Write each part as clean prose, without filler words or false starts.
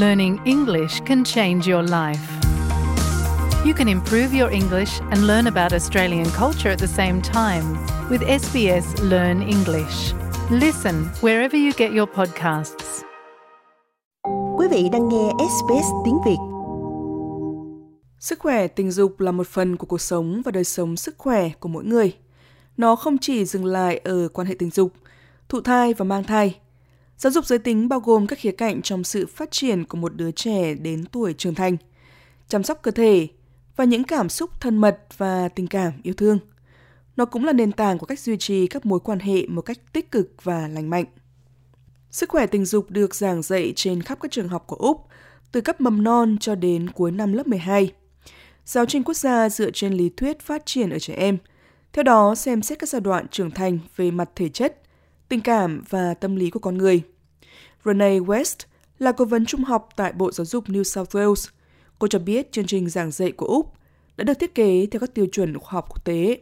Learning English can change your life. You can improve your English and learn about Australian culture at the same time with SBS Learn English. Listen wherever you get your podcasts. Quý vị đang nghe SBS tiếng Việt. Sức khỏe tình dục là một phần của cuộc sống và đời sống sức khỏe của mỗi người. Nó không chỉ dừng lại ở quan hệ tình dục, thụ thai và mang thai. Giáo dục giới tính bao gồm các khía cạnh trong sự phát triển của một đứa trẻ đến tuổi trưởng thành, chăm sóc cơ thể và những cảm xúc thân mật và tình cảm yêu thương. Nó cũng là nền tảng của cách duy trì các mối quan hệ một cách tích cực và lành mạnh. Sức khỏe tình dục được giảng dạy trên khắp các trường học của Úc, từ cấp mầm non cho đến cuối năm lớp 12. Giáo trình quốc gia dựa trên lý thuyết phát triển ở trẻ em, theo đó xem xét các giai đoạn trưởng thành về mặt thể chất, tình cảm và tâm lý của con người. Renee West là cố vấn trung học tại Bộ Giáo dục New South Wales. Cô cho biết chương trình giảng dạy của Úc đã được thiết kế theo các tiêu chuẩn khoa học quốc tế.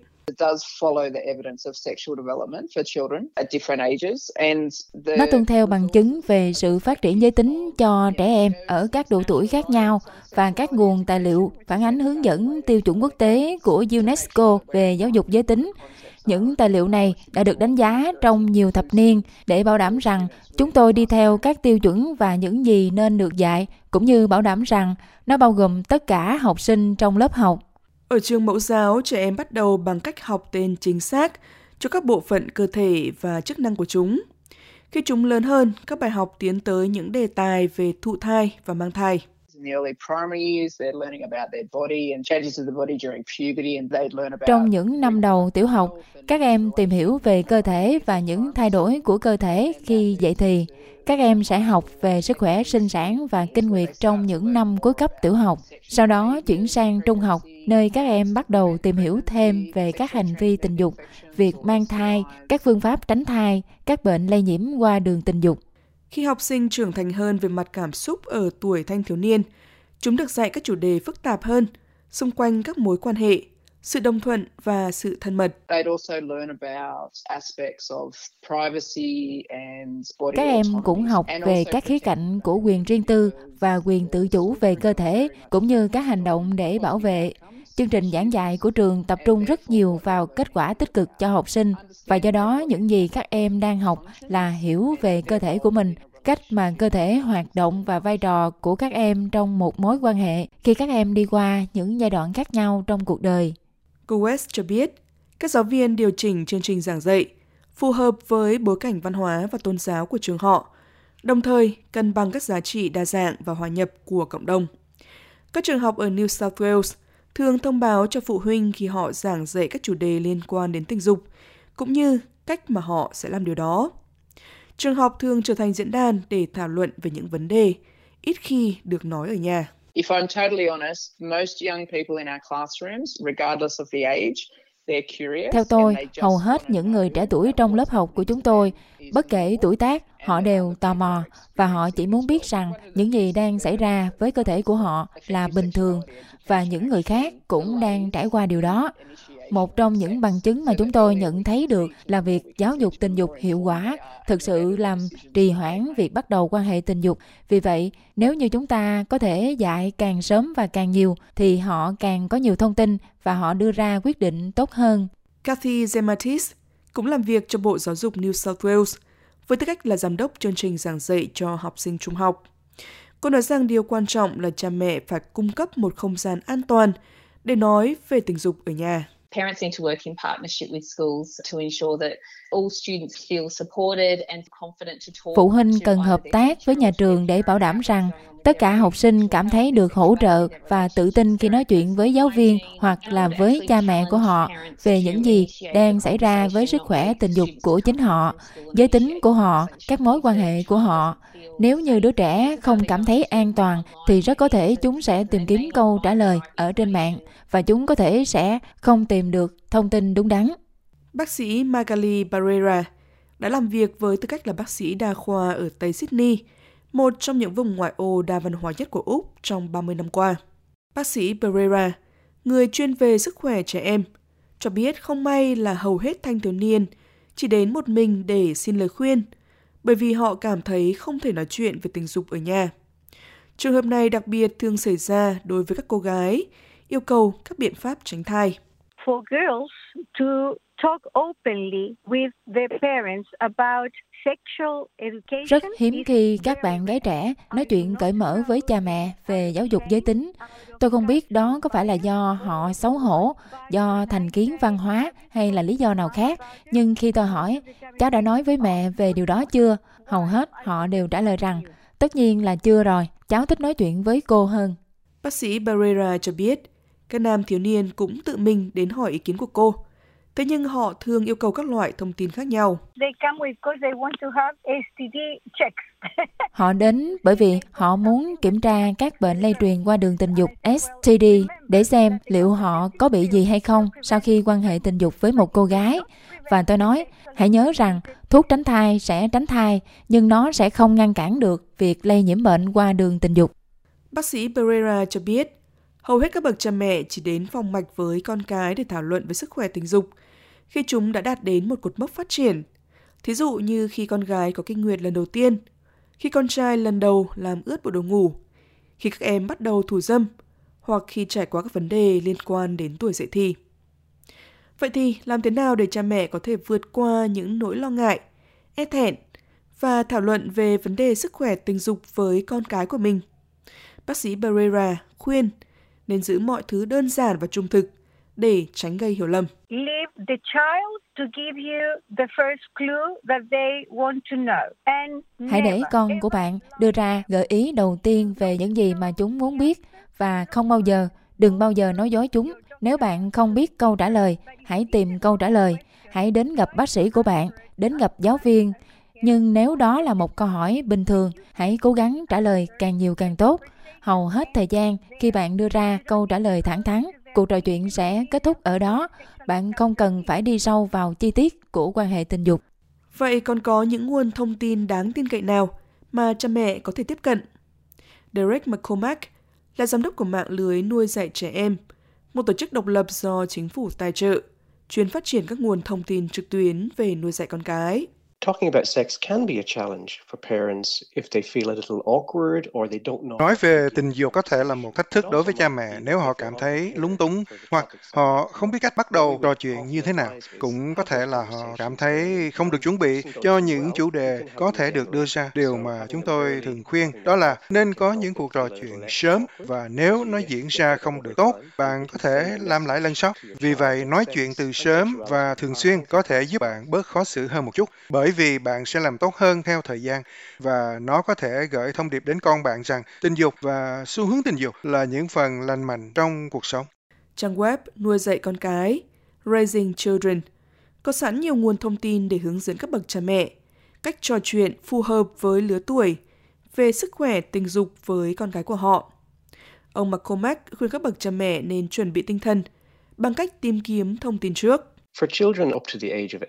Nó tuân theo bằng chứng về sự phát triển giới tính cho trẻ em ở các độ tuổi khác nhau và các nguồn tài liệu phản ánh hướng dẫn tiêu chuẩn quốc tế của UNESCO về giáo dục giới tính. Những tài liệu này đã được đánh giá trong nhiều thập niên để bảo đảm rằng chúng tôi đi theo các tiêu chuẩn và những gì nên được dạy, cũng như bảo đảm rằng nó bao gồm tất cả học sinh trong lớp học. Ở trường mẫu giáo, trẻ em bắt đầu bằng cách học tên chính xác cho các bộ phận cơ thể và chức năng của chúng. Khi chúng lớn hơn, các bài học tiến tới những đề tài về thụ thai và mang thai. Trong những năm đầu tiểu học, các em tìm hiểu về cơ thể và những thay đổi của cơ thể khi dậy thì. Các em sẽ học về sức khỏe sinh sản và kinh nguyệt trong những năm cuối cấp tiểu học. Sau đó chuyển sang trung học, nơi các em bắt đầu tìm hiểu thêm về các hành vi tình dục, việc mang thai, các phương pháp tránh thai, các bệnh lây nhiễm qua đường tình dục. Khi học sinh trưởng thành hơn về mặt cảm xúc ở tuổi thanh thiếu niên, chúng được dạy các chủ đề phức tạp hơn xung quanh các mối quan hệ, sự đồng thuận và sự thân mật. Các em cũng học về các khía cạnh của quyền riêng tư và quyền tự chủ về cơ thể, cũng như các hành động để bảo vệ. Chương trình giảng dạy của trường tập trung rất nhiều vào kết quả tích cực cho học sinh, và do đó những gì các em đang học là hiểu về cơ thể của mình, cách mà cơ thể hoạt động và vai trò của các em trong một mối quan hệ khi các em đi qua những giai đoạn khác nhau trong cuộc đời. Cô West cho biết, các giáo viên điều chỉnh chương trình giảng dạy phù hợp với bối cảnh văn hóa và tôn giáo của trường họ, đồng thời cân bằng các giá trị đa dạng và hòa nhập của cộng đồng. Các trường học ở New South Wales thường thông báo cho phụ huynh khi họ giảng dạy các chủ đề liên quan đến tình dục, cũng như cách mà họ sẽ làm điều đó. Trường học thường trở thành diễn đàn để thảo luận về những vấn đề, ít khi được nói ở nhà. Theo tôi, hầu hết những người trẻ tuổi trong lớp học của chúng tôi, bất kể tuổi tác, họ đều tò mò và họ chỉ muốn biết rằng những gì đang xảy ra với cơ thể của họ là bình thường và những người khác cũng đang trải qua điều đó. Một trong những bằng chứng mà chúng tôi nhận thấy được là việc giáo dục tình dục hiệu quả thực sự làm trì hoãn việc bắt đầu quan hệ tình dục. Vì vậy, nếu như chúng ta có thể dạy càng sớm và càng nhiều, thì họ càng có nhiều thông tin và họ đưa ra quyết định tốt hơn. Kathy Zematis cũng làm việc cho Bộ Giáo dục New South Wales, với tư cách là giám đốc chương trình giảng dạy cho học sinh trung học. Cô nói rằng điều quan trọng là cha mẹ phải cung cấp một không gian an toàn để nói về tình dục ở nhà. Phụ huynh cần hợp tác với nhà trường để bảo đảm rằng tất cả học sinh cảm thấy được hỗ trợ và tự tin khi nói chuyện với giáo viên hoặc là với cha mẹ của họ về những gì đang xảy ra với sức khỏe tình dục của chính họ, giới tính của họ, các mối quan hệ của họ. Nếu như đứa trẻ không cảm thấy an toàn thì rất có thể chúng sẽ tìm kiếm câu trả lời ở trên mạng và chúng có thể sẽ không tìm được thông tin đúng đắn. Bác sĩ Magali Barrera đã làm việc với tư cách là bác sĩ đa khoa ở Tây Sydney, một trong những vùng ngoại ô đa văn hóa nhất của Úc trong 30 năm qua. Bác sĩ Barrera, người chuyên về sức khỏe trẻ em, cho biết không may là hầu hết thanh thiếu niên chỉ đến một mình để xin lời khuyên, bởi vì họ cảm thấy không thể nói chuyện về tình dục ở nhà. Trường hợp này đặc biệt thường xảy ra đối với các cô gái, yêu cầu các biện pháp tránh thai. For girls to talk openly with their parents about sexual education. Rất hiếm khi các bạn gái trẻ nói chuyện cởi mở với cha mẹ về giáo dục giới tính. Tôi không biết đó có phải là do họ xấu hổ, do thành kiến văn hóa hay là lý do nào khác. Nhưng khi tôi hỏi, cháu đã nói với mẹ về điều đó chưa? Hầu hết họ đều trả lời rằng, tất nhiên là chưa rồi, cháu thích nói chuyện với cô hơn. Bác sĩ Barrera cho biết, các nam thiếu niên cũng tự mình đến hỏi ý kiến của cô. Thế nhưng họ thường yêu cầu các loại thông tin khác nhau. Họ đến bởi vì họ muốn kiểm tra các bệnh lây truyền qua đường tình dục STD để xem liệu họ có bị gì hay không sau khi quan hệ tình dục với một cô gái. Và tôi nói, hãy nhớ rằng thuốc tránh thai sẽ tránh thai, nhưng nó sẽ không ngăn cản được việc lây nhiễm bệnh qua đường tình dục. Bác sĩ Barrera cho biết, hầu hết các bậc cha mẹ chỉ đến phòng mạch với con cái để thảo luận về sức khỏe tình dục khi chúng đã đạt đến một cột mốc phát triển. Thí dụ như khi con gái có kinh nguyệt lần đầu tiên, khi con trai lần đầu làm ướt bộ đồ ngủ, khi các em bắt đầu thủ dâm hoặc khi trải qua các vấn đề liên quan đến tuổi dậy thì. Vậy thì làm thế nào để cha mẹ có thể vượt qua những nỗi lo ngại, e thẹn và thảo luận về vấn đề sức khỏe tình dục với con cái của mình? Bác sĩ Barrera khuyên nên giữ mọi thứ đơn giản và trung thực để tránh gây hiểu lầm. Hãy để con của bạn đưa ra gợi ý đầu tiên về những gì mà chúng muốn biết và đừng bao giờ nói dối chúng. Nếu bạn không biết câu trả lời, hãy tìm câu trả lời. Hãy đến gặp bác sĩ của bạn, đến gặp giáo viên. Nhưng nếu đó là một câu hỏi bình thường, hãy cố gắng trả lời càng nhiều càng tốt. Hầu hết thời gian, khi bạn đưa ra câu trả lời thẳng thắn, cuộc trò chuyện sẽ kết thúc ở đó. Bạn không cần phải đi sâu vào chi tiết của quan hệ tình dục. Vậy còn có những nguồn thông tin đáng tin cậy nào mà cha mẹ có thể tiếp cận? Derek McCormack là giám đốc của mạng lưới nuôi dạy trẻ em, một tổ chức độc lập do chính phủ tài trợ, chuyên phát triển các nguồn thông tin trực tuyến về nuôi dạy con cái. Nói về tình dục có thể là một thách thức đối với cha mẹ nếu họ cảm thấy lúng túng hoặc họ không biết cách bắt đầu trò chuyện như thế nào. Cũng có thể là họ cảm thấy không được chuẩn bị cho những chủ đề có thể được đưa ra. Điều mà chúng tôi thường khuyên đó là nên có những cuộc trò chuyện sớm và nếu nó diễn ra không được tốt, bạn có thể làm lại lần sau. Vì vậy, nói chuyện từ sớm và thường xuyên có thể giúp bạn bớt khó xử hơn một chút. Bởi vì bạn sẽ làm tốt hơn theo thời gian và nó có thể gửi thông điệp đến con bạn rằng tình dục và xu hướng tình dục là những phần lành mạnh trong cuộc sống. Trang web nuôi dạy con cái, Raising Children, có sẵn nhiều nguồn thông tin để hướng dẫn các bậc cha mẹ, cách trò chuyện phù hợp với lứa tuổi, về sức khỏe tình dục với con cái của họ. Ông McCormack khuyên các bậc cha mẹ nên chuẩn bị tinh thần bằng cách tìm kiếm thông tin trước. For children up to the age of 8,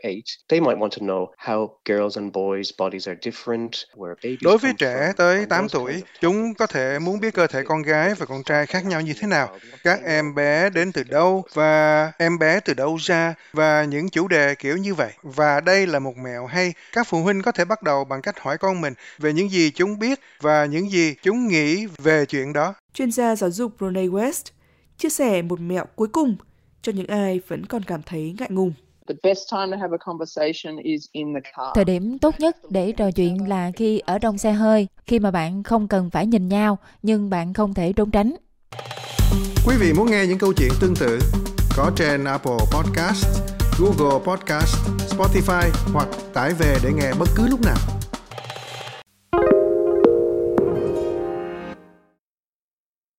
they might want to know how girls and boys' bodies are different, where babies. Đối với trẻ tới 8 tuổi, chúng có thể muốn biết cơ thể con gái và con trai khác nhau như thế nào, các em bé đến từ đâu và em bé từ đâu ra và những chủ đề kiểu như vậy. Và đây là một mẹo hay, các phụ huynh có thể bắt đầu bằng cách hỏi con mình về những gì chúng biết và những gì chúng nghĩ về chuyện đó. Chuyên gia giáo dục Brunei West chia sẻ một mẹo cuối cùng cho những ai vẫn còn cảm thấy ngại ngùng. Thời điểm tốt nhất để trò chuyện là khi ở trong xe hơi, khi mà bạn không cần phải nhìn nhau, nhưng bạn không thể trốn tránh. Quý vị muốn nghe những câu chuyện tương tự có trên Apple Podcast, Google Podcast, Spotify hoặc tải về để nghe bất cứ lúc nào.